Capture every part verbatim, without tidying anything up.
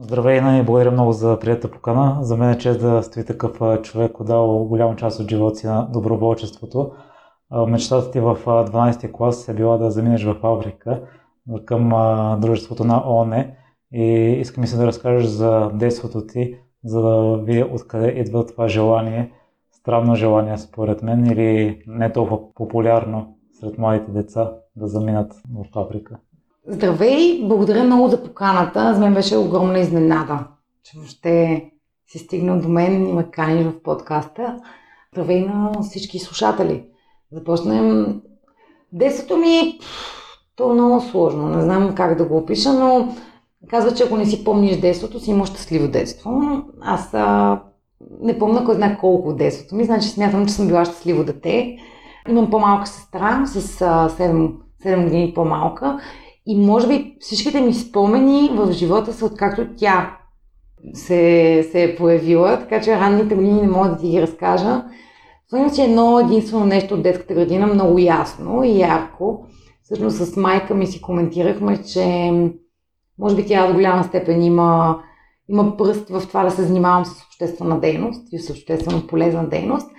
Здравей, Нани, благодаря много за приятата покана. За мен е чест да стои такъв човек, отдал голяма част от живота си на доброволчеството. Мечтата ти в дванадесети клас е била да заминеш в Африка към дружеството на ОНЕ и искам се да разкажеш за действото ти, за да видя откъде идва това желание, странно желание според мен или не толкова популярно сред младите деца да заминат в Африка. Здравей! Благодаря много за поканата. За мен беше огромна изненада, че въобще си стигнал до мен и ме каниш в подкаста. Здравей на всички слушатели. Започнем. Детството ми, то е много сложно. Не знам как да го опиша, но казва, че ако не си помниш детството, си имаш щастливо детство. Аз а, не помня кой знае колко от детството ми, значи смятам, че съм била щастливо дете. Имам по-малка сестра, с а, седем, седем години по-малка. И може би всичките ми спомени в живота са откакто тя се, се е появила, така че ранните години не мога да ти ги разкажа. Спомням, че едно единствено нещо от детската градина много ясно и ярко. Всъщност с майка ми си коментирахме, че може би тя до голяма степен има, има пръст в това да се занимавам с обществена дейност и с обществено полезна дейност.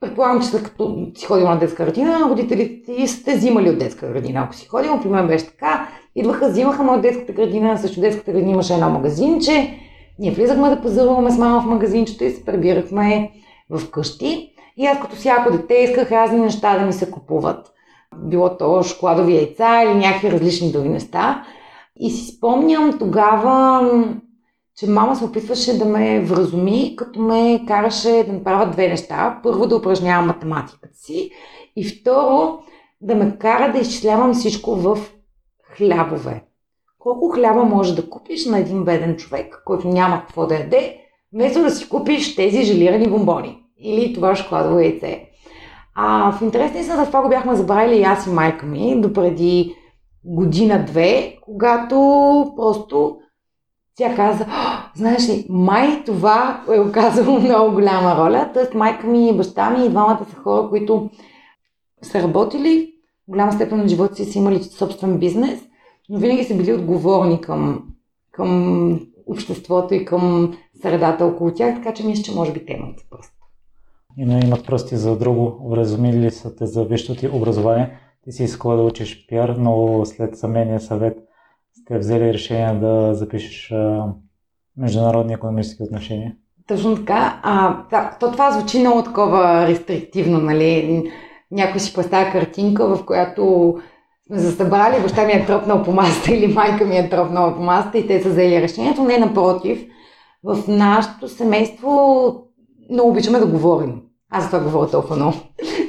Предполагам, че след като си ходила на детска градина, родителите ти сте взимали от детска градина. Ако си ходила, при мен беше така, идваха, взимаха ме от детската градина, също детската градина имаше едно магазинче, ние влизахме да пазаруваме с мама в магазинчето и се прибирахме в къщи. И аз като всяко дете исках разни неща да ми се купуват. Било то шоколадови яйца или някакви различни други неща. И си спомням тогава, че мама се опитваше да ме вразуми, като ме караше да направя две неща. Първо, да упражнявам математиката си и второ, да ме кара да изчислявам всичко в хлябове. Колко хляба може да купиш на един беден човек, който няма какво да яде, вместо да си купиш тези желирани бомбони или това шоколадово яйце. А в интересни са, за това го бяхме забравили и аз и майка ми допреди година-две, когато просто тя каза, знаеш ли, май това е оказало много голяма роля. Тоест майка ми и баща ми и двамата са хора, които са работили, в голяма степен на живота си са имали собствен бизнес, но винаги са били отговорни към, към обществото и към средата около тях, така че мисля, че може би те имат пръст. И не имат пръсти за друго. Образумили ли са те за висшето ти образование? Ти си искала да учиш пиар, но след съмения съвет сте взели решение да запишеш а, международни икономически отношения? Точно така. А, да, то това звучи много такова рестриктивно, нали? Някой си поставя картинка, в която сме се събрали, баща ми е тропнал по масата или майка ми е тропнала по масата и те са взели решението. Не, напротив. В нашето семейство много обичаме да говорим. Аз за това говоря толкова много.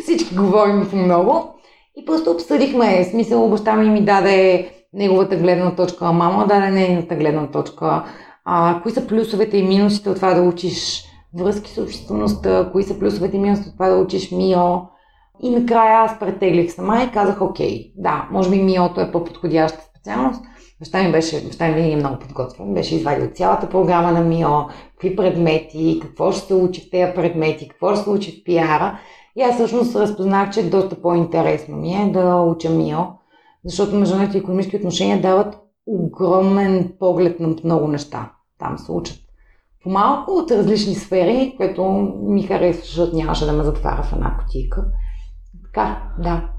Всички говорим по много. И просто обсъдихме. В смисъл, баща ми ми даде неговата гледна точка, мама даде нейната гледна точка. А, кои са плюсовете и минусите от това да учиш връзки с обществеността? Кои са плюсовете и минусите от това да учиш МИО? И накрая аз претеглих сама и казах, окей, да, може би МИО-то е по-подходяща специалност. Баща ми беше, баща ми винаги е много подготвен. Беше извадил цялата програма на МИО, какви предмети, какво ще се учи в тези предмети, какво ще се учи в пиара. И аз всъщност разпознах, че доста по-интересно ми е да уча МИО, защото международните икономически отношения дават огромен поглед на много неща. Там се учат по малко от различни сфери, което ми харесваше, защото нямаше да ме затваря в една кутийка. Така, да.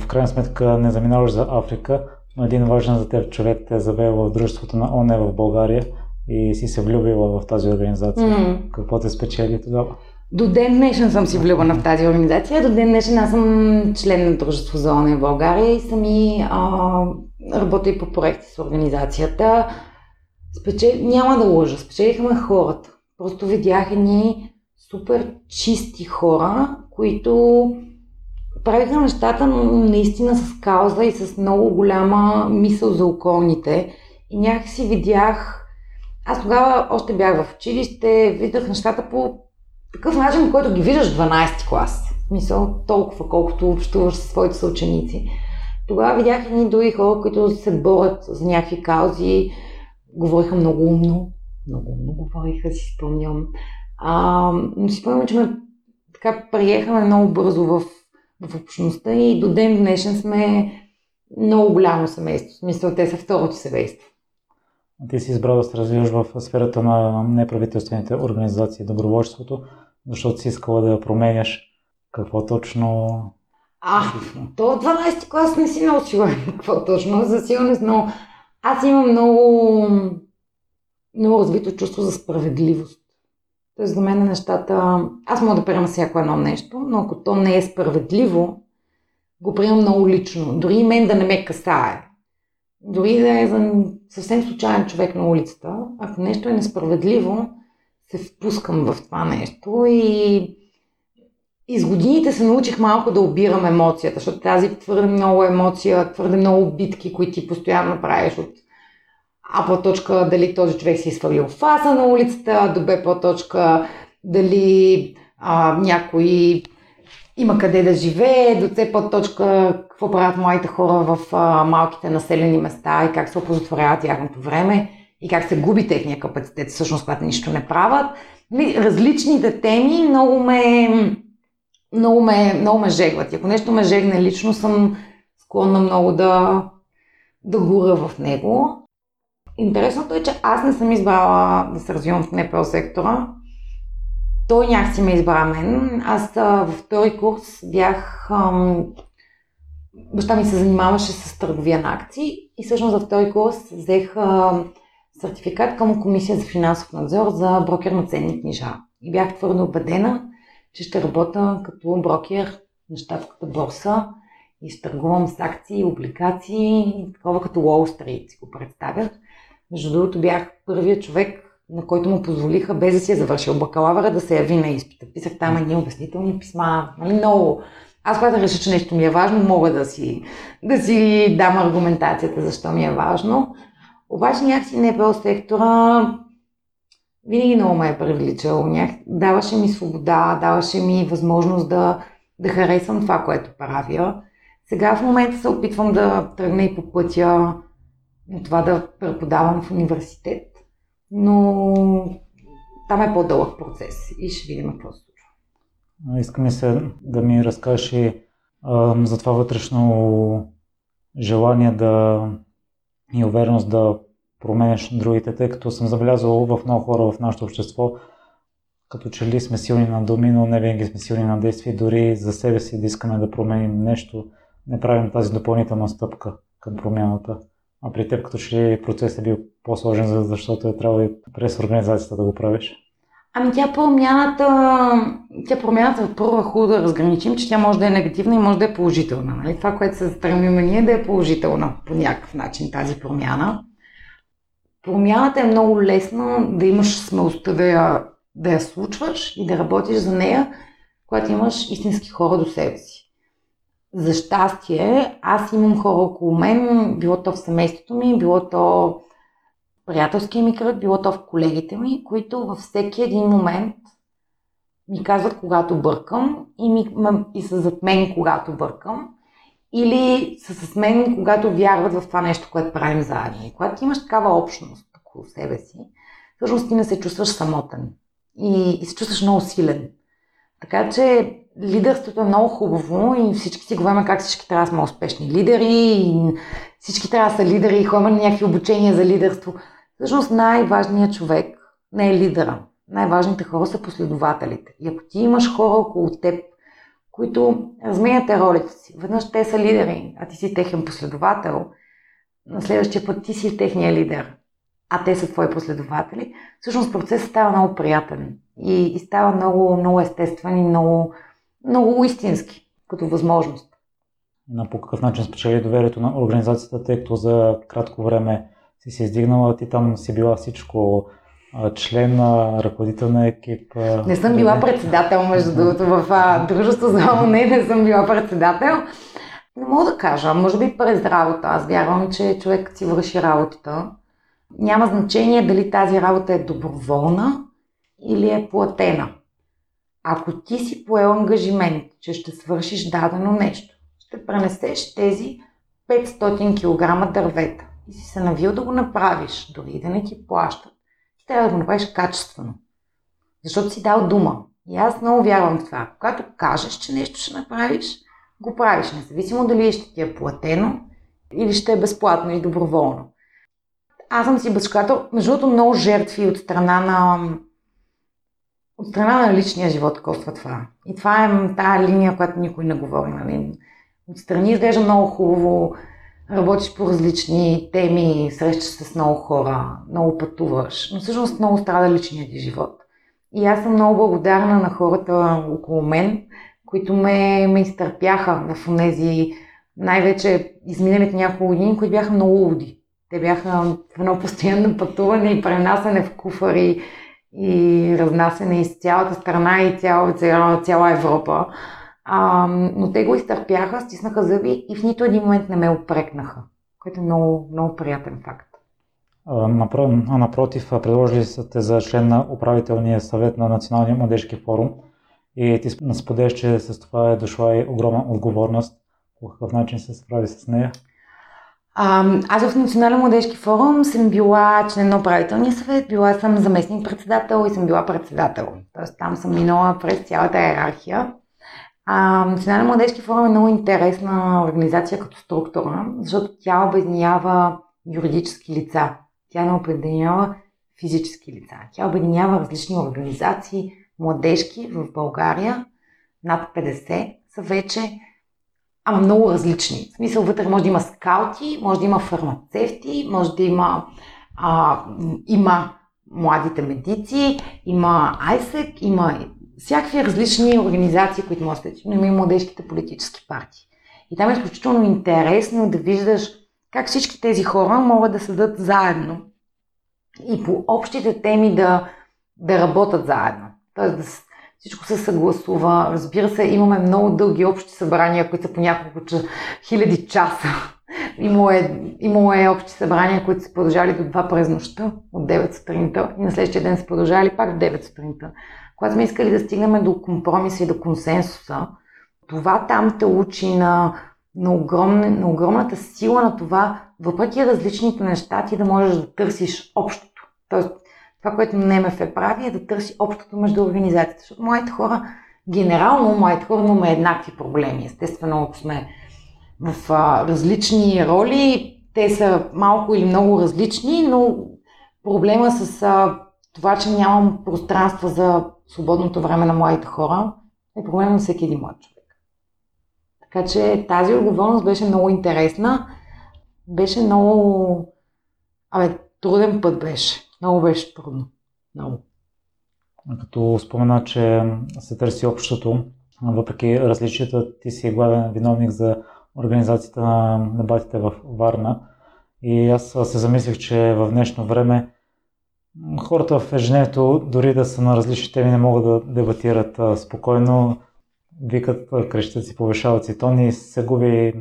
В крайна сметка не заминаваш за Африка, но един важен за теб човек те е завел в дружеството на ОНЕ в България и си се влюбила в тази организация. Mm-hmm. Какво те спечели тогава? До ден днешен съм си влюбена в тази организация. До ден днешен аз съм член на Дружество ЗОНа в България и сами а, работя и по проекти с организацията. Спечели... Няма да лъжа, спечелихме хората. Просто видях едни супер чисти хора, които правиха нещата наистина с кауза и с много голяма мисъл за околните. И някакси видях... Аз тогава още бях в училище, видях нещата по такъв начин, който ги виждаш в дванадесети клас. В смисъл, толкова колкото общуваш със своите съученици. Тогава видях едни други хора, които се борят за някакви каузи. Говориха много умно. Много умно говориха, си спомням. А, но си спомням, че ме така приехаме много бързо в, в общността и до ден днешен сме много голямо семейство. В смисъл, те са второто семейство. Ти си избрал да се развиваш в сферата на неправителствените организации, доброволчеството, защото си искала да я променяш. Какво точно... А, то в дванайсети клас не си много сигурна какво точно, за сигурност, но аз имам много, много развито чувство за справедливост. Тоест за мен нещата... Аз мога да приема всяко едно нещо, но ако то не е справедливо, го приемам много лично. Дори и мен да не ме касае. Дори да е за съвсем случайен човек на улицата, ако нещо е несправедливо, се впускам в това нещо и... И с годините се научих малко да обирам емоцията, защото тази твърде много емоция, твърде много битки, които ти постоянно правиш от А по точка дали този човек си изхвърлил фаса на улицата, до Б по точка дали а, някой има къде да живее, до С по точка какво правят младите хора в а, малките населени места и как се опозотворяват тяхното време и как се губи техния капацитет, всъщност когато нищо не правят. Различните теми много ме... Много ме, много ме жегват. И ако нещо ме жегне лично, съм склонна много да, да гора в него. Интересното е, че аз не съм избрала да се развивам в НПО сектора. Той някакси ме избра мен. Аз във втори курс бях... Ам... Баща ми се занимаваше с търговия на акции и всъщност във втори курс взех ам... сертификат към Комисия за финансов надзор за брокер на ценни книжа. И бях твърдо убедена, че ще работя като брокер на щатската борса и ще търгувам с акции, облигации, такова като Wall Street си го представях. Между другото бях първият човек, на който му позволиха, без да си е завършил бакалавъра, да се яви на изпита. Писах там едни обяснителни писма, нали много. Аз когато реша, че нещо ми е важно, мога да си, да си дам аргументацията защо ми е важно. Обаче някакси НПО сектора винаги много ме е привличал. Даваше ми свобода, даваше ми възможност да, да харесвам това, което правя. Сега в момента се опитвам да тръгна и по пътя на това да преподавам в университет, но там е по-дълъг процес и ще видим какво се случва. Иска ми се да ми разкажеш и за това вътрешно желание да и увереност да променеш другите, тъй като съм забелязал в много хора в нашето общество, като че ли сме силни на думи, но не винаги сме силни на действия, дори за себе си да искаме да променим нещо, не правим тази допълнителна стъпка към промяната. А при теб като че ли процесът е бил по-сложен, защото е трябва и през организацията да го правиш? Ами тя промяната, тя промяната в първа хубаво да разграничим, че тя може да е негативна и може да е положителна. Нали? Това, което се стремим ние да е положителна по някакъв начин тази промяна. Промяната е много лесна да имаш смелостта да я, да я случваш и да работиш за нея, когато имаш истински хора до себе си. За щастие, аз имам хора около мен, било то в семейството ми, било то в приятелския ми кръг, било то в колегите ми, които във всеки един момент ми казват когато бъркам и, ми, и са зад мен когато бъркам. Или са с мен, когато вярват в това нещо, което правим заедно. И когато имаш такава общност около себе си, всъщност ти не се чувстваш самотен. И, и се чувстваш много силен. Така че лидерството е много хубаво и всички си говорим как всички трябва да сме успешни лидери, и всички трябва да са лидери и ходим на някакви обучения за лидерство. Всъщност най-важният човек не е лидера. Най-важните хора са последователите. И ако ти имаш хора около теб, които разменяте ролите си. Веднъж те са лидери, а ти си техен последовател. На следващия път ти си техния лидер, а те са твои последователи. Всъщност процесът става много приятен и, и става много, много естествен и много, много истински като възможност. На по какъв начин спечели доверието на организацията, тъй като за кратко време си се издигнала, ти там си била всичко... член, ръководител на екип. Не съм била председател, между другото, в Дружество ЗОНа не, не съм била председател. Не мога да кажа, може би през работа. Аз вярвам, че човек си върши работата. Няма значение дали тази работа е доброволна или е платена. Ако ти си поел ангажимент, че ще свършиш дадено нещо, ще пренесеш тези петстотин килограма дървета и си се навил да го направиш, дори да не ти плащат, трябва да го направиш качествено, защото си дал дума. И аз много вярвам в това. Когато кажеш, че нещо ще направиш, го правиш, независимо дали ще ти е платено или ще е безплатно и доброволно. Аз съм си бачкател, между другото, много жертви от страна на от страна на личния живот коства това. И това е тая линия, която никой не говори. Нали? Отстрани изглежда много хубаво, работиш по различни теми, срещаш се с много хора, много пътуваш, но всъщност много страда личният ти живот. И аз съм много благодарна на хората около мен, които ме, ме изтърпяха в онези, най-вече изминалите няколко години, които бяха много луди. Те бяха в едно постоянно пътуване и пренасене в куфари и разнасене из цялата страна и цяла, цяла, цяла Европа. А, но те го изтърпяха, стиснаха зъби и в нито един момент не ме опрекнаха, което е много, много приятен факт. А напротив, предложили сте за член на управителния съвет на Националния младежки форум и ти споделяш, че с това е дошла и огромна отговорност. По какъв начин се справи с нея? Аз в Национален младежки форум съм била член на управителния съвет, била съм заместник-председател и съм била председател. Тоест там съм минала през цялата иерархия. Национален младежки форум е много интересна организация като структура, защото тя обединява юридически лица, тя не обединява физически лица. Тя обединява различни организации, младежки в България, над петдесет са вече, ама много различни. В смисъл, вътре може да има скаути, може да има фармацевти, може да има, а, има младите медици, има АЙСЕК, има всякакви различни организации, които може да се има и младежките политически партии. И там е изключително интересно да виждаш как всички тези хора могат да седат заедно и по общите теми да, да работят заедно. Тоест да всичко се съгласува. Разбира се, имаме много дълги общи събрания, които са по няколко хиляди часа. Имало е, имало е общи събрания, които са продължали до два през нощта, от девет сутринта, и на следващия ден са продължали пак до девет сутринта. Когато сме искали да стигнем до компромиса и до консенсуса, това там те учи на, на, огромна, на огромната сила на това, въпреки различните неща, ти да можеш да търсиш общото. Тоест, това, което НМФ прави, е да търси общото между организациите. Защото младите хора, генерално младите хора имаме еднакви проблеми. Естествено, ако сме в а, различни роли, те са малко или много различни, но проблема с а, това, че нямам пространство за свободното време на младите хора, е проблем на всеки един млад човек. Така че тази отговорност беше много интересна. Беше много... Абе, труден път беше. Много беше трудно. Много. Като спомена, че се търси общото, въпреки различията, ти си главен виновник за организацията на дебатите в Варна. И аз се замислих, че в днешно време хората в ежедневието, дори да са на различни теми, не могат да дебатират спокойно, викат, крещат си, повишават си тон и се губи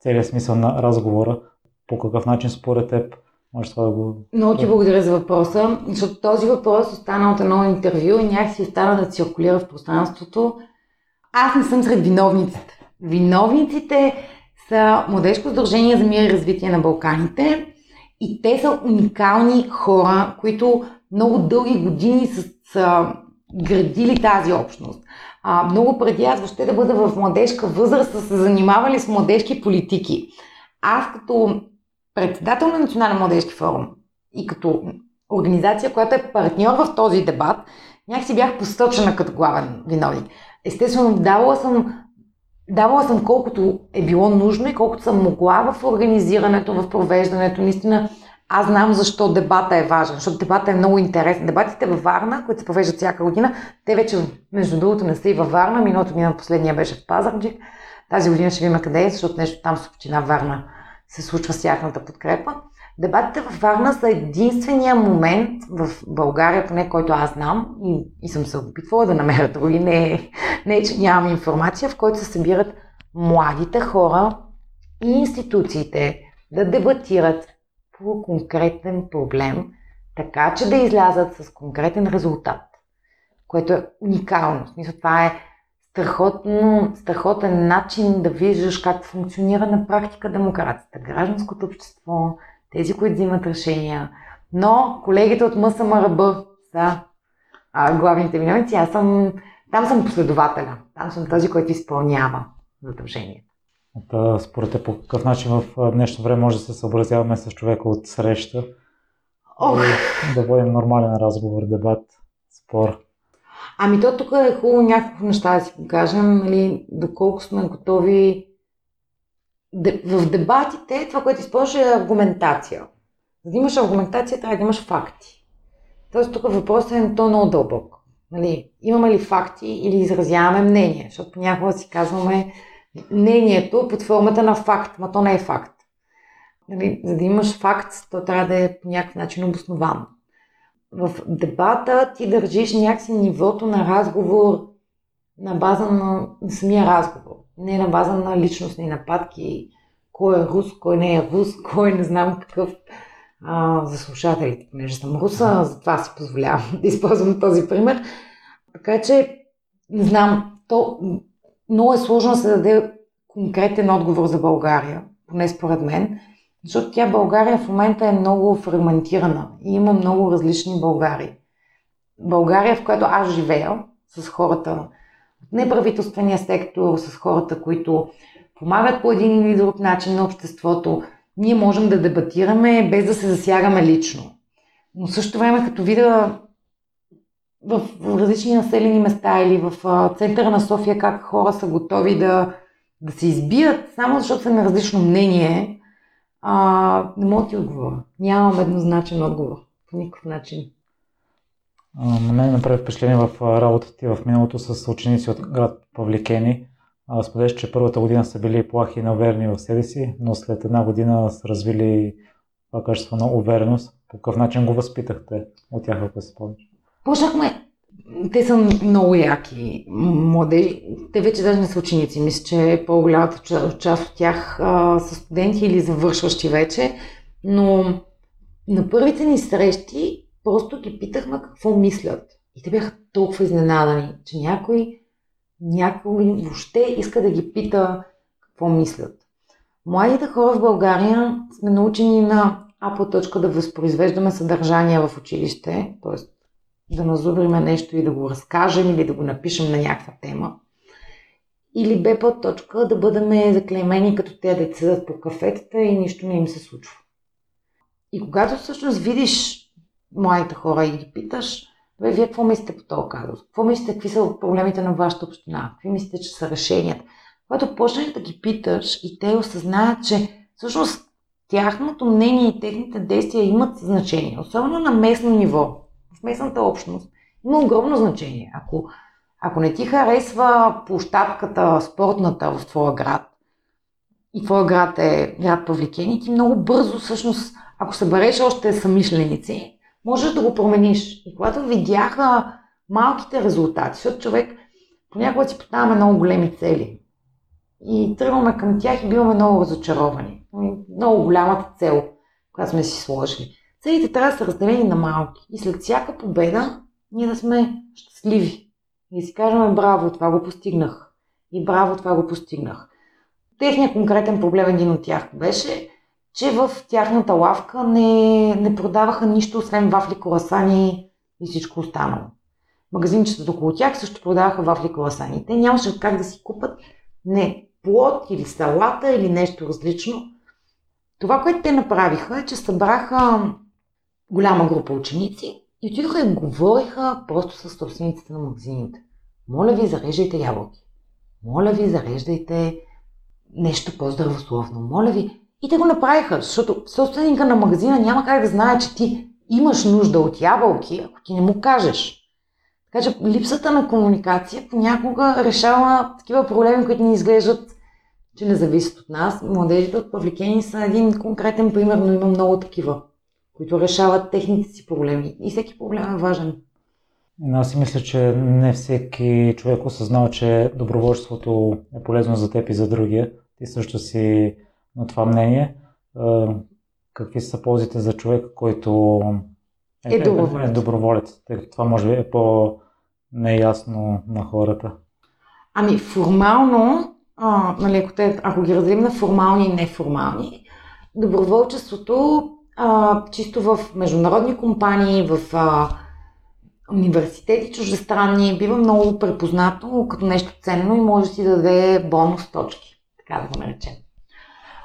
целият смисъл на разговора. По какъв начин според теб може това да го... Много ти благодаря за въпроса, защото този въпрос остана от едно интервю и някак си остана да циркулира в пространството. Аз не съм сред виновниците. Виновниците са Младежко задружение за мир и развитие на Балканите. И те са уникални хора, които много дълги години са, са градили тази общност. А, много преди аз въобще да бъда в младежка възраст, са се занимавали с младежки политики. Аз като председател на Национален младежки форум и като организация, която е партньор в този дебат, някакси бях посочена като главен виновник. Естествено, давала съм Давала съм колкото е било нужно и колкото съм могла в организирането, в провеждането. Наистина, аз знам защо дебата е важен, защото дебата е много интересен. Дебатите във Варна, които се провеждат всяка година, те вече, между другото, не са и във Варна. Миналото година последния беше в Пазарджик. Тази година ще видим къде е, защото нещо там с община Варна се случва с тяхната подкрепа. Дебатите във Варна са единствения момент в България, поне който аз знам и, и съм се опитвала да намеря други, не, не че нямам информация, в който се събират младите хора и институциите да дебатират по конкретен проблем, така че да излязат с конкретен резултат, което е уникално. В смисъл, това е страхотно, страхотен начин да виждаш как функционира на практика демокрацията, гражданското общество, тези, които взимат решения. Но колегите от М С М Р Б са а, главните виновници. Аз съм, там съм последователя. Там съм този, който изпълнява задължението. Според те, по какъв начин в днешно време може да се съобразяваме с човека от среща да водим нормален разговор, дебат, спор. Ами то тук е хубаво някакво неща да си покажем, нали, доколко сме готови. В дебатите това, което използваш, е аргументация. За да имаш аргументация, трябва да имаш факти. Тоест тук въпросът е то много дълбок. Нали, имаме ли факти или изразяваме мнение? Защото понякога си казваме мнението под формата на факт, но то не е факт. Нали, за да имаш факт, то трябва да е по някакъв начин обосновано. В дебата ти държиш някакси нивото на разговор на база на самия разговор. Не на база на личностни нападки, кой е рус, кой не е рус, кой не знам какъв. А, за слушателите, понеже съм руса, затова си позволявам да използвам този пример. Така че, не знам, то много е сложно да се даде конкретен отговор за България, поне според мен, защото тя България в момента е много фрагментирана и има много различни Българии. България, в която аз живея, с хората от неправителствения сектор, с хората, които помагат по един или друг начин на обществото, ние можем да дебатираме без да се засягаме лично. Но също време, като видя в различни населени места или в центъра на София как хора са готови да, да се избият, само защото са на различно мнение, а, не мога да ти отговоря. Нямам еднозначен отговор. По никакъв начин. На мен направи впечатление в работата ти в миналото с ученици от град Павликени. Споделяш, че първата година са били плахи и неуверени в себе си, но след една година са развили това качество на увереност. По какъв начин го възпитахте от тях, ако се помниш? Почнахме. Те са много яки младежи. Те вече даже не са ученици. Мисля, че по-голямата част от тях а, са студенти или завършващи вече. Но на първите ни срещи просто ги питахме какво мислят. И те бяха толкова изненадани, че някой... някой въобще иска да ги пита какво мислят. Младите хора в България сме научени на апла точка да възпроизвеждаме съдържание в училище, т.е. да назубриме нещо и да го разкажем или да го напишем на някаква тема. Или бе под точка да бъдем заклеймени като те да седат по кафетата и нищо не им се случва. И когато всъщност видиш младите хора и ги питаш, бе, вие какво мислите по този казус? Какво мислите, какви са проблемите на вашата община? Какви мислите, че са решенията? Когато почнеш да ги питаш и те осъзнаят, че всъщност тяхното мнение и техните действия имат значение, особено на местно ниво, в местната общност, има огромно значение. Ако, ако не ти харесва площадката, спортната в твоя град, и твоя град е град Павликени, ти много бързо, всъщност, ако събереш още самишленици, можеш да го промениш. И когато видяха малките резултати, защото човек понякога си поставяме много големи цели и тръгваме към тях и биваме много разочаровани. Много голямата цел, която сме си сложили. Целите трябва да са разделени на малки. И след всяка победа ние да сме щастливи. И да си кажем, браво, това го постигнах. И браво, това го постигнах. Техният конкретен проблем, един от тях беше, че в тяхната лавка не, не продаваха нищо, освен вафли, круасани и всичко останало. Магазинчетата около тях също продаваха вафли, круасани. Те нямаше как да си купат не плод или салата или нещо различно. Това, което те направиха, е, че събраха голяма група ученици и отидоха и говориха просто с собствениците на магазините. Моля ви, зареждайте ябълки. Моля ви, зареждайте нещо по-здравословно. Моля ви, и те го направиха, защото собственика на магазина няма как да знае, че ти имаш нужда от ябълки, ако ти не му кажеш. Така че липсата на комуникация понякога решава такива проблеми, които ни изглеждат, че не зависят от нас. Младежите от Павликени са един конкретен пример, но има много такива, които решават техните си проблеми. И всеки проблем е важен. Аз си мисля, че не всеки човек осъзнава, че доброволчеството е полезно за теб и за другия. Ти също си на това мнение. Какви са ползите за човек, който е, е, доброволец. е доброволец? Тъй като това може би е по-неясно на хората. Ами формално, а, нали, ако ги разделим на формални и неформални, доброволчеството а, чисто в международни компании, в а, университети чуждестранни, бива много препознато като нещо ценно и може да си даде бонус точки, така да го наречем.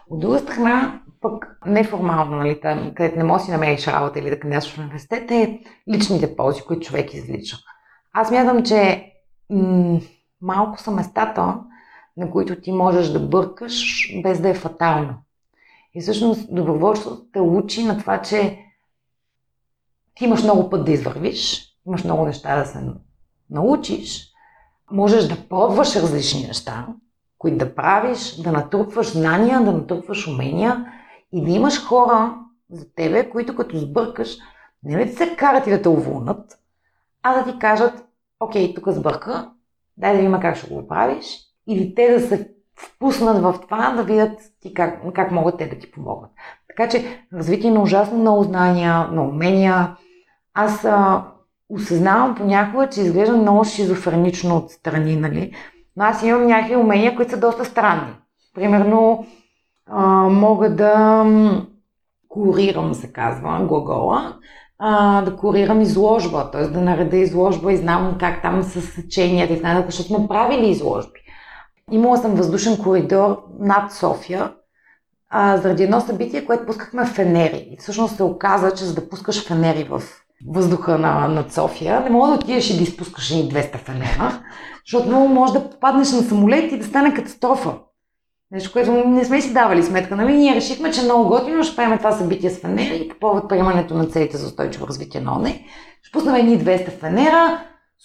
От друга страна, пък неформално, нали, там, където не може да си намериш работа или да кандидатстваш в университет, е личните ползи, които човек излича. Аз мятам, че м- малко са местата, на които ти можеш да бъркаш, без да е фатално. И всъщност доброволчеството те учи на това, че ти имаш много път да извървиш, имаш много неща да се научиш, можеш да пробваш различни неща, които да правиш, да натрупваш знания, да натрупваш умения и да имаш хора за тебе, които като сбъркаш, не да се карат и да те уволнат, а да ти кажат, окей, тук сбърка, дай да видим как ще го правиш, или те да се впуснат в това, да видят ти как, как могат те да ти помогнат. Така че развитие на ужасно много знания, на умения. Аз а, осъзнавам понякога, че изглежда много шизофренично отстрани, нали? Но аз имам някакви умения, които са доста странни. Примерно, а, мога да курирам, се казва, глагола, а, да курирам изложба, т.е. да нареда изложба и знам как там са съченията и знам, защото сме правили изложби. Имала съм въздушен коридор над София, а, заради едно събитие, което пускахме фенери. И всъщност се оказа, че за да пускаш фенери в въздуха на, над София, не мога да отидеш и да изпускаш и двеста фенера, защото много може да попаднеш на самолет и да стане катастрофа. Нещо, което не сме си давали сметка. Нали? Ние решихме, че много готино ще правим това събитие с фенери и по повод приемането на целите за устойчиво развитие на ОНЕ. Ще пуснем едни двеста фенера.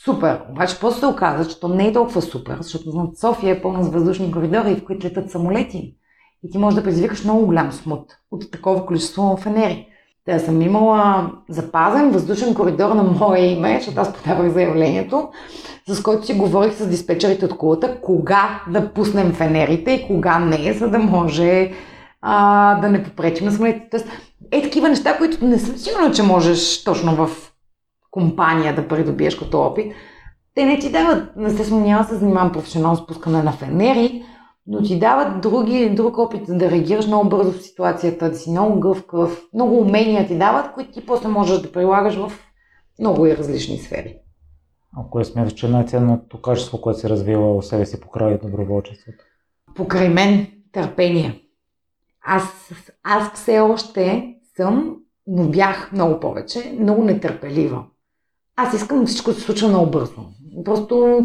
Супер! Обаче после се оказа, че то не е толкова супер, защото над София е пълна с въздушни коридори, в които летат самолети. И ти можеш да предизвикаш много голям смут от такова количество фенери. Та съм имала запазен въздушен коридор на мое име, защото аз подавах заявлението, с който си говорих с диспетчерите от кулата, кога да пуснем фенерите и кога не, за да може а, да не попречим на самолетите. Тоест, е такива неща, които не съм сигурна, че можеш точно в компания да придобиеш като опит. Те не ти дават, естествено няма се занимавам професионално с пускане на фенери, но ти дават други, друг опит да реагираш много бързо в ситуацията, да си много гъвкав, много умения ти дават, които ти после можеш да прилагаш в много и различни сфери. А кое смяташ, че е най-ценното качество, което се развива у себе си покрай доброволчеството? Покрай мен търпение. Аз, аз все още съм, но бях много повече, много нетърпелива. Аз искам всичко да се случва много бързо. Просто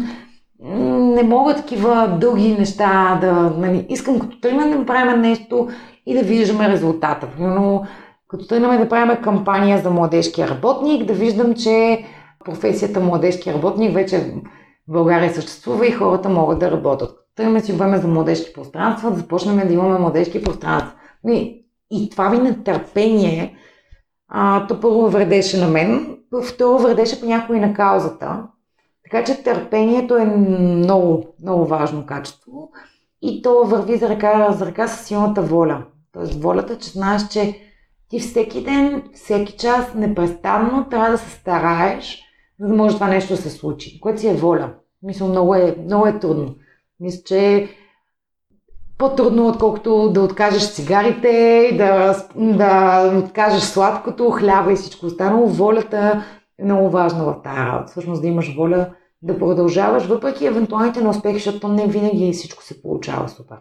не мога такива дълги неща да... Нали, искам като тръгнем да правим нещо и да виждаме резултата. Но като тръгнем да правим кампания за младежкия работник, да виждам, че професията младежки работник вече в България съществува и хората могат да работят. Тръгнем си обваме за младежки пространства, да започнем да имаме младежки пространства. И, и това ми нетърпение, а, то първо вредеше на мен, второ вредеше по някой на каузата. Така че търпението е много, много важно качество и то върви за ръка, за ръка с силната воля. Тоест волята, че знаеш, че ти всеки ден, всеки час, непрестанно трябва да се стараеш, за да може това нещо да се случи, което си е воля. Мисля, много е, много е трудно. Мисля, че е по-трудно, отколкото да откажеш цигарите, да, да откажеш сладкото, хляба и всичко останало. Волята е много важна в тази работа. Всъщност да имаш воля да продължаваш, въпреки евентуалните неуспехи, защото не винаги всичко се получава супер.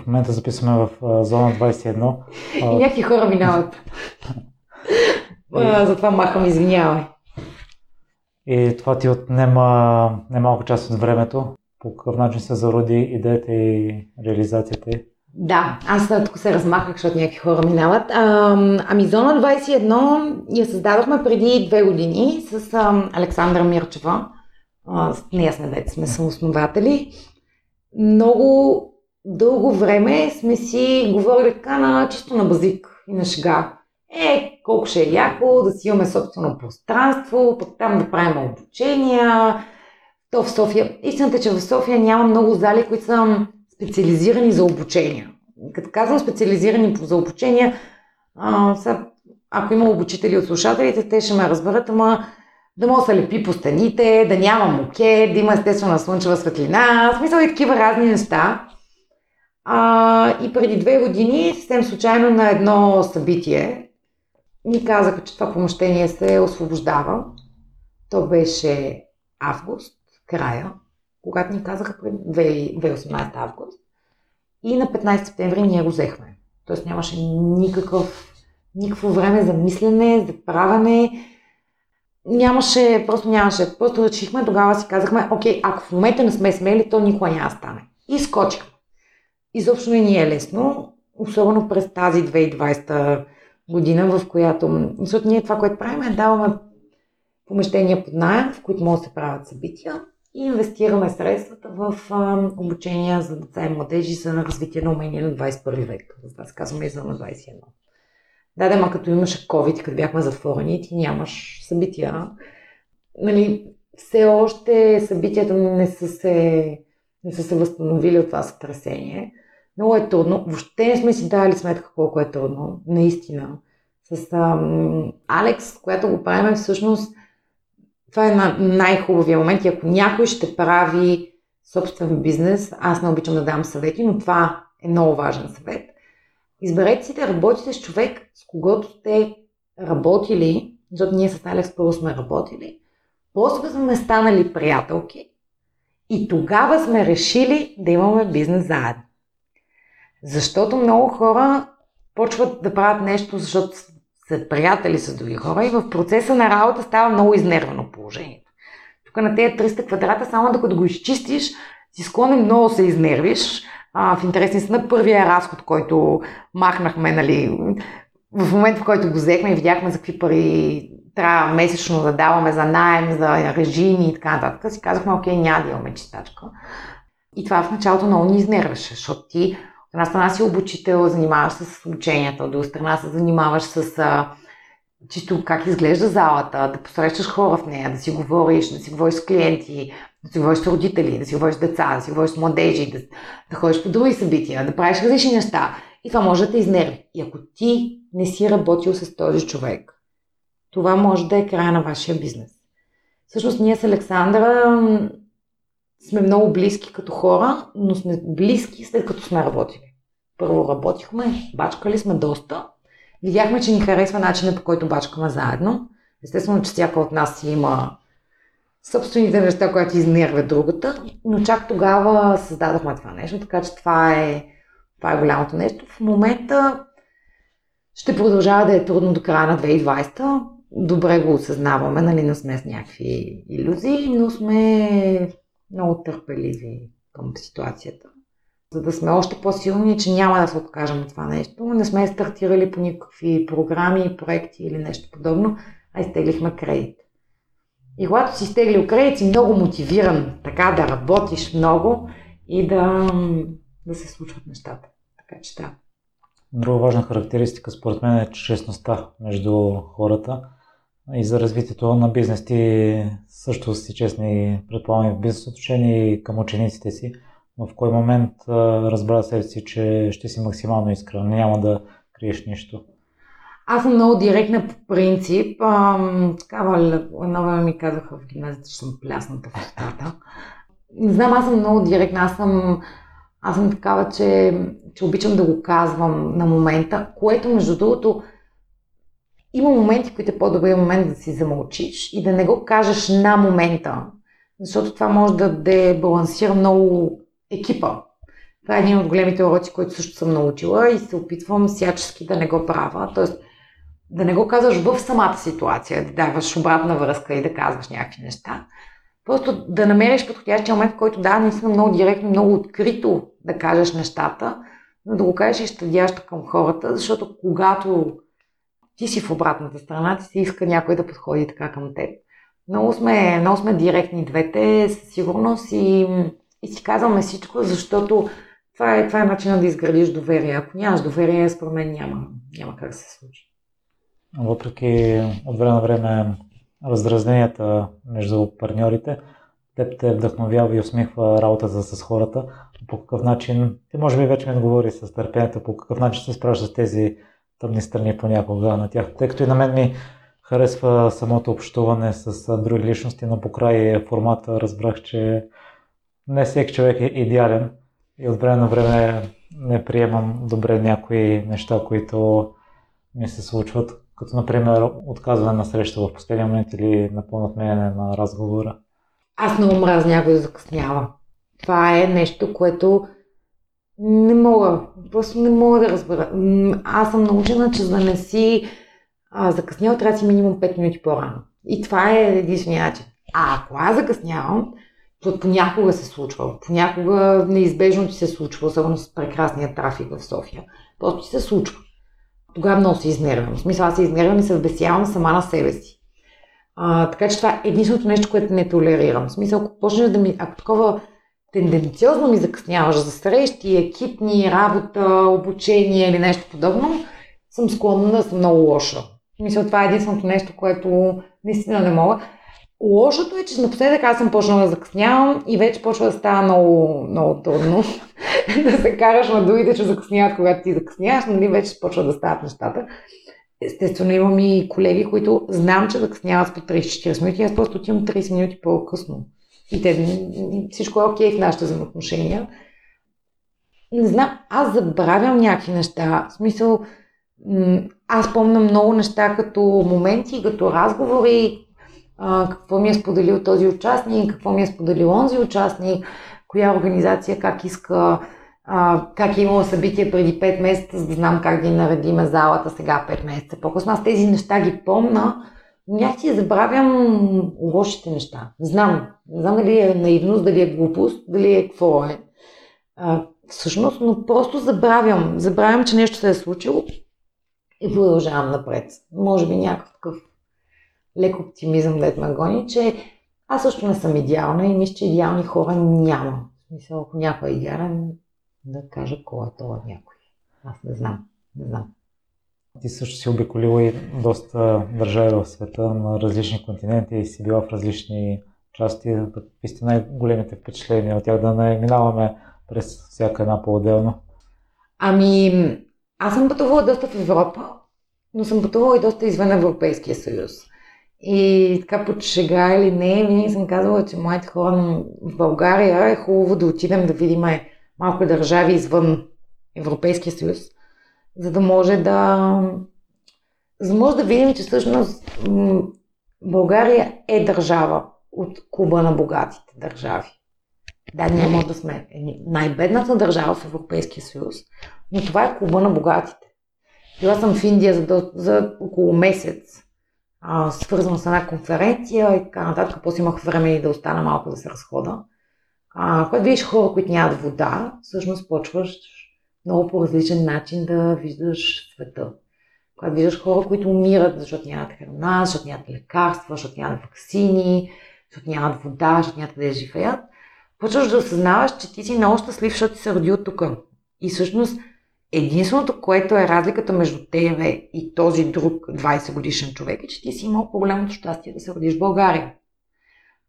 В момента записваме в а, Зона двадесет и едно. И някакви хора минават. а, затова махам, извинявай. И това ти отнема немалко част от времето. По какъв начин се зароди идеята и реализацията? Да, аз тук се размахах, защото някакви хора минават. А, ами Зона двадесет и едно я създадохме преди две години с а, Александра Мирчева. А, с нея сме дете, сме самооснователи. Много дълго време сме си говорили така на чисто на базик и на шега. Е, колко ще е яко да си имаме собствено пространство, пък там да правим обучения. То в София. Истината е, че в София няма много зали, които са специализирани за обучения. Като казвам специализирани за обучения, а, са, ако има обучители от слушателите, те ще ме разберат, ама да може да се лепи по стените, да няма муке, да има естествена слънчева светлина, в смисъл и такива разни неща. А, и преди две години, съвсем случайно на едно събитие, ми казаха, че това помещение се освобождава. То беше август, края, когато ни казаха пред две хиляди и осемнадесета август. И на петнадесети септември ние го взехме. Тоест нямаше никакъв, никакво време за мислене, за правене. Нямаше, просто нямаше. Просто решихме, тогава си казахме, окей, ако в момента не сме смели, то никога няма стане. И скочихме. Изобщо не ни е лесно, особено през тази две хиляди и двадесета година, в която... Защото ние това, което правим, е даваме помещения под наем, в които могат да се правят събития и инвестираме средствата в а, обучения за деца и младежи за развитие на умения на двадесет и първи век. Затова се казваме и Зона двадесет и едно. Да, да, ма като имаше COVID, като бяхме затворени, ти нямаш събития. Нали, все още събитията не са се... не са се възстановили от това сътресение. Много е трудно. Въобще не сме си дали сметка колко е трудно. Наистина. С ам, Алекс, която го правим, всъщност това е на най-хубавия момент. И ако някой ще прави собствен бизнес, аз не обичам да давам съвети, но това е много важен съвет. Изберете си да работите с човек, с когото сте работили, защото ние с Алекс първо сме работили, после сме станали приятелки. И тогава сме решили да имаме бизнес заедно. Защото много хора почват да правят нещо, защото са приятели с други хора и в процеса на работа става много изнервено положението. Тук на тези триста квадрата, само докато го изчистиш, си склонен много се изнервиш. А, в интересни са на първия разход, който махнахме, нали, в момента, в който го взехме и видяхме за какви пари трябва месечно да даваме за наем, за режими и така нататък, си казахме, окей, няма да имаме чистачка. И това в началото много ни изнервяше, защото ти от една страна си обучител, занимаваш с обученията, от друга страна се занимаваш с а, чисто как изглежда залата, да посрещаш хора в нея, да си говориш, да си говориш с клиенти, да си говориш с родители, да си говориш с деца, да си говориш с младежи, да, да ходиш по други събития, да правиш различни неща. И това може да те изнерви. И ако ти не си работил с този човек, това може да е края на вашия бизнес. Всъщност ние с Александра сме много близки като хора, но сме близки след като сме работили. Първо работихме, бачкали сме доста. Видяхме, че ни харесва начинът, по който бачкаме заедно. Естествено, че всяка от нас има собствените неща, които изнервят другата, но чак тогава създадохме това нещо, така че това е, това е голямото нещо. В момента ще продължава да е трудно до края на две хиляди и двадесета. Добре го осъзнаваме, нали, не сме с някакви илюзии, но сме много търпеливи към ситуацията. За да сме още по-силни, че няма да се откажем от това нещо. Не сме стартирали по никакви програми, проекти или нещо подобно, а изтеглихме кредит. И когато си изтеглил кредит, си много мотивиран така да работиш много и да, да се случват нещата. Така че да. Друга важна характеристика според мен е честността между хората и за развитието на бизнес. Ти също си честни, предполагам, в бизнес отношение и към учениците си. Но в кой момент разбра себе си, че ще си максимално искрен, няма да криеш нищо? Аз съм много директна по принцип. Такава едно ми казаха в гимназията, че съм плясната в устата. Не знам, аз съм много директна. Аз съм, аз съм такава, че, че обичам да го казвам на момента, което между другото има моменти, които е по-добрият момент да си замълчиш и да не го кажеш на момента, защото това може да дебалансира много екипа. Това е един от големите уроци, които също съм научила и се опитвам всячески да не го правя. Тоест да не го казваш в самата ситуация, да даваш обратна връзка и да казваш някакви неща. Просто да намериш подходящия момент, в който да, наистина много директно, много открито да кажеш нещата, но да го кажеш и щадящо към хората, защото когато ти си в обратната страна, ти си иска някой да подходи така към теб. Много сме, много сме директни двете, със сигурност и, и си казваме всичко, защото това е, това е начинът да изградиш доверие. Ако нямаш доверие, според мен няма, няма как да се случи. Въпреки от време на време раздразненията между партньорите, теб те вдъхновява и усмихва работата с хората. По какъв начин, ти може би вече ми отговори с търпението, по какъв начин се справяш с тези тъмни страни понякога на тях, тъй като и на мен ми харесва самото общуване с други личности, но покрай формата разбрах, че не всеки човек е идеален и от време на време не приемам добре някои неща, които ми се случват, като например отказване на среща в последния момент или напълно отменяне на разговора. Аз много мразя някой да закъснява. Това е нещо, което Не мога, просто не мога да разбера. Аз съм научена, че за да не си а, закъснял, трябва да си минимум пет минути по-рано. И това е единствения начин. А ако аз закъснявам, то понякога се случва, понякога неизбежно ти се случва, особено с прекрасния трафик в София. Просто ти се случва. Тогава много се изнервям. В смисъл, аз се изнервям и се вбесявам сама на себе си. А, така че това е единственото нещо, което не толерирам. В смисъл, ако почнеш да ми, ако такова тенденциозно ми закъсняваш за срещи, екипни, работа, обучение или нещо подобно, съм склонна да съм много лоша. Мисля, това е единственото нещо, което наистина не мога. Лошото е, че напоследък аз съм почнала да закъснявам и вече почва да става много, много трудно да се караш на другите, че закъсняват, когато ти закъсняваш, нали вече почва да стават нещата. Естествено, имам и колеги, които знам, че закъсняват с по трийсет до четирийсет минути, аз просто отивам трийсет минути по-късно. И те, всичко е окей в нашите взаимоотношения. Не знам, аз забравям някакви неща. В смисъл, аз помня много неща като моменти, като разговори, какво ми е споделил този участник, какво ми е споделил онзи участник, коя организация как иска, как е имало събитие преди пет месеца, за да знам как да ги наредиме залата сега пет месеца. По-късно аз тези неща ги помня, но някак си забравям лошите неща. Знам. Не знам дали е наивност, дали е глупост, дали е какво е. А, всъщност, но просто забравям. Забравям, че нещо се е случило и продължавам напред. Може би някакъв лек оптимизъм да ме гони, че аз също не съм идеална и мисля, че идеални хора няма. Мисля, ако някой е идеален, да кажа кой е това някой. Аз не знам. Не знам. Ти също си обиколила и доста държави в света, на различни континенти и си била в различни части. Какви сте най-големите впечатления от тях, да не минаваме през всяка една по-отделно? Ами, аз съм пътувала доста в Европа, но съм пътувала и доста извън Европейския съюз. И така под шега или не, винаги съм казвала, че младите хора в България е хубаво да отидем да видим малко държави извън Европейския съюз, за да може да, за да може да видим, че всъщност България е държава от клуба на богатите държави. Да, ние може да сме най-бедната държава в Европейския съюз, но това е клуба на богатите. Била съм в Индия за, за около месец, а, свързвам с една конференция и така нататък, после имах време и да остана малко да се разхода. А, когато видиш хора, които нямат вода, всъщност почваш много по-различен начин да виждаш света. Когато виждаш хора, които умират, защото нямат храна, защото нямат лекарства, защото нямат ваксини, защото нямат вода, защото нямат къде живеят, почваш да осъзнаваш, че ти си много щастлив, защото ти се роди от тук. И всъщност единственото, което е разликата между тебе и този друг двайсет годишен човек е, че ти си имал по-голямото щастие да се родиш в България.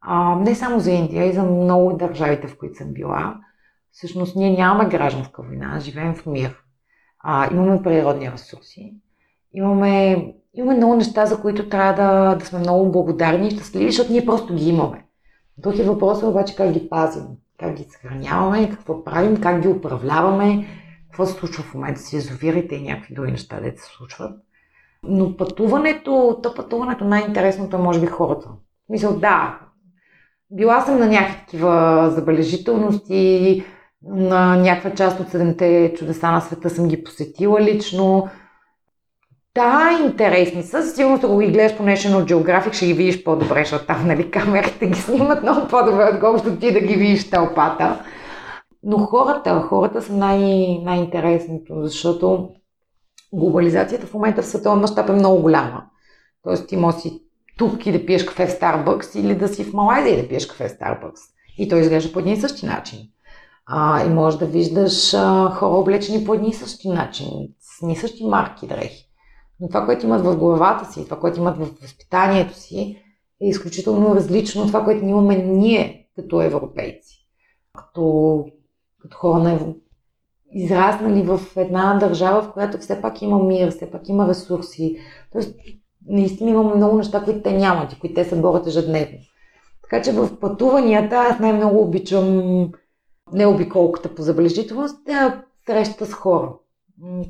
А, не само за Индия, и за много държавите, в които съм била. Всъщност ние нямаме гражданска война, живеем в мир. А, имаме природни ресурси. Имаме, имаме много неща, за които трябва да, да сме много благодарни и щастливи, защото ние просто ги имаме. Друг е въпросът обаче как ги пазим, как ги съхраняваме, какво правим, как ги управляваме, какво се случва в момента с язовирите и някакви други неща, дето се случват. Но пътуването, то пътуването най-интересното е може би хората. Мисля, да, била съм на някакви такива забележителности, на някаква част от седемте чудеса на света съм ги посетила лично. Да, интересни са. Сигурно ако ги гледаш по National Geographic, ще ги видиш по-добре, защото там, нали, камерите ги снимат много по-добре, отколкото ти да ги видиш тълпата. Но хората, хората са най- най-интересното, защото глобализацията в момента в световен мащаб е много голяма. Тоест ти може си тук и да пиеш кафе в Starbucks или да си в Малайзия и да пиеш кафе в Starbucks. И той изглежда по един и същи начин. А, и можеш да виждаш а, хора облечени по един и същи начин, с не същи марки дрехи. Но това, което имат в главата си, това, което имат в възпитанието си, е изключително различно от това, което имаме ние като европейци. Като, като хора на Европа, израснали в една държава, в която все пак има мир, все пак има ресурси. Тоест, наистина имаме много неща, които те нямат и които те се борят ежедневно. Така че в пътуванията аз най-много обичам не обиколката по забележителност, а среща с хора.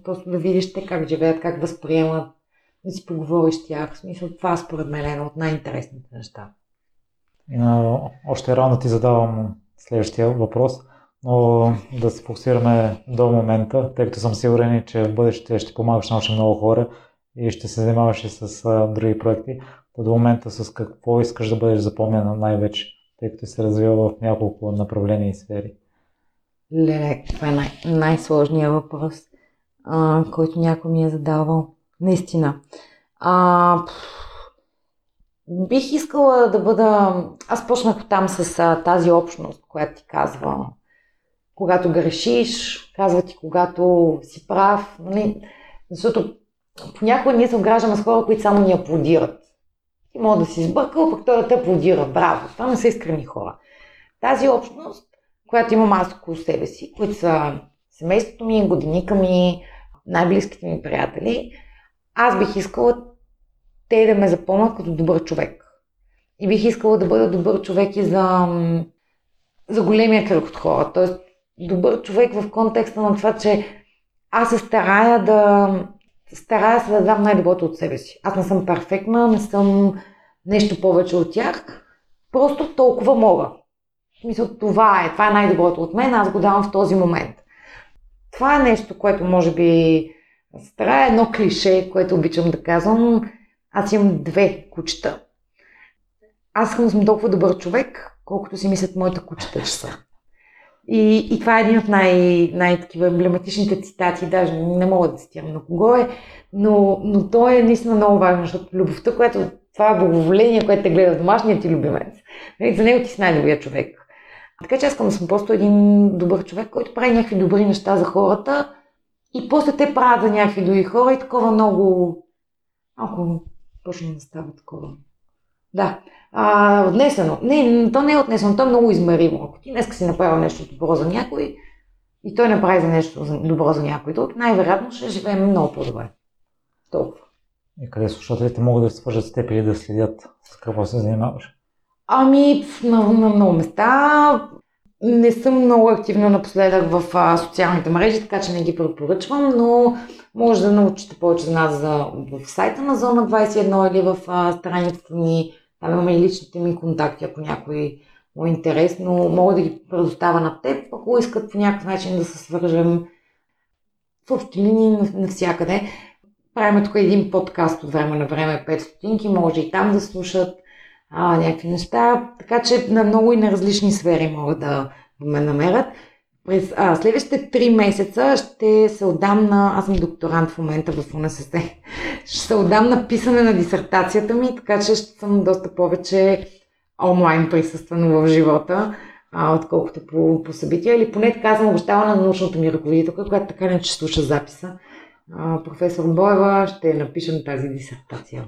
Просто да видиш те как живеят, как възприемат, да си поговориш с тях. В смисъл, това според мен е едно от най-интересните неща. И на... още рано ти задавам следващия въпрос. но да се фокусираме до момента, тъй като съм сигурен, че в бъдеще ще помагаш на още много хора и ще се занимаваш и с а, други проекти. До момента с какво искаш да бъдеш запомнена най-вече, тъй като се развива в няколко направления и сфери? Леле, това е най- най-сложният въпрос, а, който някой ми е задавал. Наистина. А, бих искала да бъда... Аз почнах там с а, тази общност, която ти казва. Когато грешиш, казва ти когато си прав. Нали? Защото понякога ние се обграждаме с хора, които само ни аплодират. Ти може да си сбъркал, пък той да те аплодира. Браво! Това не са искрени хора. Тази общност, която имам аз около себе си, които са семейството ми, годиника ми, най-близките ми приятели, аз бих искала те да ме запомнят като добър човек. И бих искала да бъда добър човек и за, за големия кръг от хора. Тоест, добър човек в контекста на това, че аз се старая да старая се да дам най-доброто от себе си. Аз не съм перфектна, не съм нещо повече от тях. Просто толкова мога. В смисъл, това е, това е най-доброто от мен, аз го давам в този момент. Това е нещо, което може би старая, едно клише, което обичам да казвам. Аз имам две кучета. Аз съм толкова добър човек, колкото си мислят моите кучета, че са. И, и това е един от най- най-такива емблематичните цитати, даже не мога да цитирам на кого е, но, но то е наистина много важно, защото любовта, която това е благоволение, което те гледа в домашния ти любимец. За него ти си най-добрия човек. Така че аз съм просто един добър човек, който прави някакви добри неща за хората и после те правят за някакви други хора и такова много... Малко почне да става такова. Да. А, отнесено. Не, то не е отнесено, то е много измеримо. Ако ти днеска си направил нещо добро за някой и той направи за нещо добро за някой друг, най-вероятно ще живеем много по-добре. Толкова. И къде слушателите могат да се свържат с теб или да следят с какво се занимаваш? Ами, на, на много места. Не съм много активна напоследък в а, социалните мрежи, така че не ги препоръчвам, но може да научите повече за нас за, в сайта на Зона двайсет и едно или в а, страницата ми. Там имаме и личните ми контакти, ако някой му е интересно. Мога да ги предоставя на теб, ако искат по някакъв начин да се свържем в общи линии навсякъде. Правим тук един подкаст от време на време, пет Стотинки, може и там да слушат а, някакви неща. Така че на много и на различни сфери могат да ме намерят. През а, следващите три месеца ще се отдам на... Аз съм докторант в момента в У Н С С. Ще се отдам на писане на дисертацията ми, така че ще съм доста повече онлайн присъствена в живота, а, отколкото по, по събития. Или поне така съм обещала на научната ми ръководителка, която така не че слуша записа. А, професор Боева, ще напишем тази дисертация.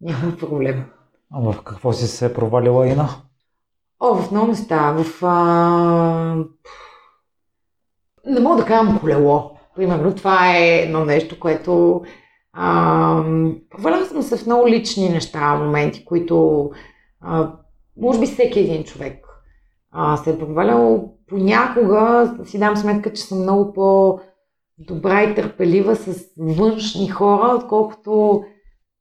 Няма проблем. А в какво си се провалила, Ина? О, в много места. В... А... Не мога да карам колело. Примерно това е едно нещо, което... Проваляла съм се в много лични неща, моменти, които... А, може би всеки един човек а, се е провалял. Понякога си дам сметка, че съм много по... добра и търпелива с външни хора, отколкото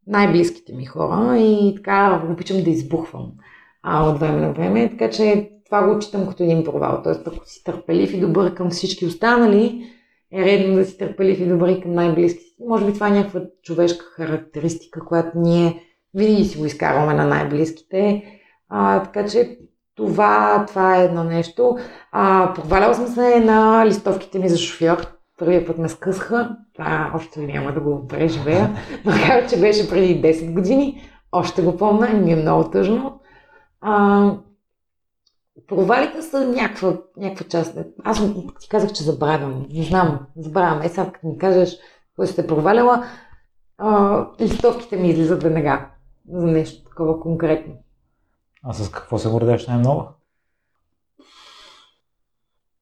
най-близките ми хора и така обичам да избухвам а, от време на време, така че това го отчитам като един провал. Тоест, ако си търпелив и добър към всички останали, е редно да си търпелив и добър към най-близките. Може би това е някаква човешка характеристика, която ние винаги си го изкарваме на най-близките, а, така че това, това е едно нещо. А, проваляла съм се на листовките ми за шофьор. Първия път ме скъсха, това още няма да го преживея, макар че беше преди десет години, още го помня и ми е много тъжно. А, провалите са някаква, някаква част. Аз ти казах, че забравям, не знам, забравям. Е, сега като ми кажеш, кой сте провалила, а, листовките ми излизат веднага за нещо такова конкретно. А с какво се гордееш най-много?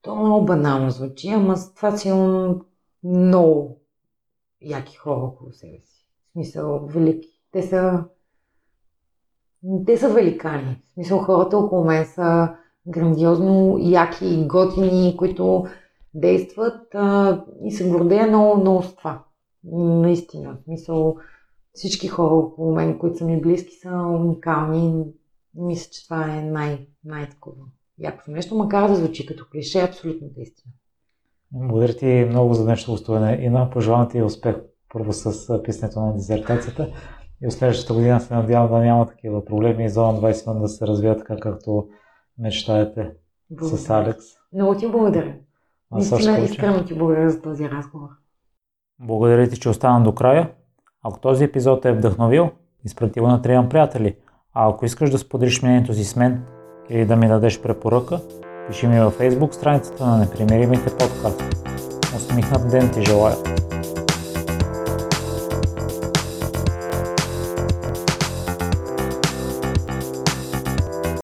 То много банално звучи, ама с това си имам много яки хора около себе си. В смисъл, велики. Те са... Те са великани. В смисъл, хората около мен са грандиозно яки и готини, които действат а, и се гордея много, много с това. Наистина. В смисъл, всички хора около мен, които са ми близки, са уникални. Мисля, че това е най- най-такова Яко нещо, макар да звучи като клише, е абсолютната истина. Благодаря ти много за днешното гостуване. И на пожелавам ти успех първо с писането на дисертацията. И от следващата година се надявам да няма такива проблеми и Зона двайсет и едно да се развива така, както мечтаете с Алекс. Много ти благодаря. Наистина искрено ти благодаря за този разговор. Благодаря ти, че останам до края. Ако този епизод е вдъхновил, изпрати го на трима приятели. А ако искаш да споделиш мнението си с мен или да ми дадеш препоръка, пиши ми във Facebook страницата на Непримиримите подкаст. Усмихнат ден ти желая!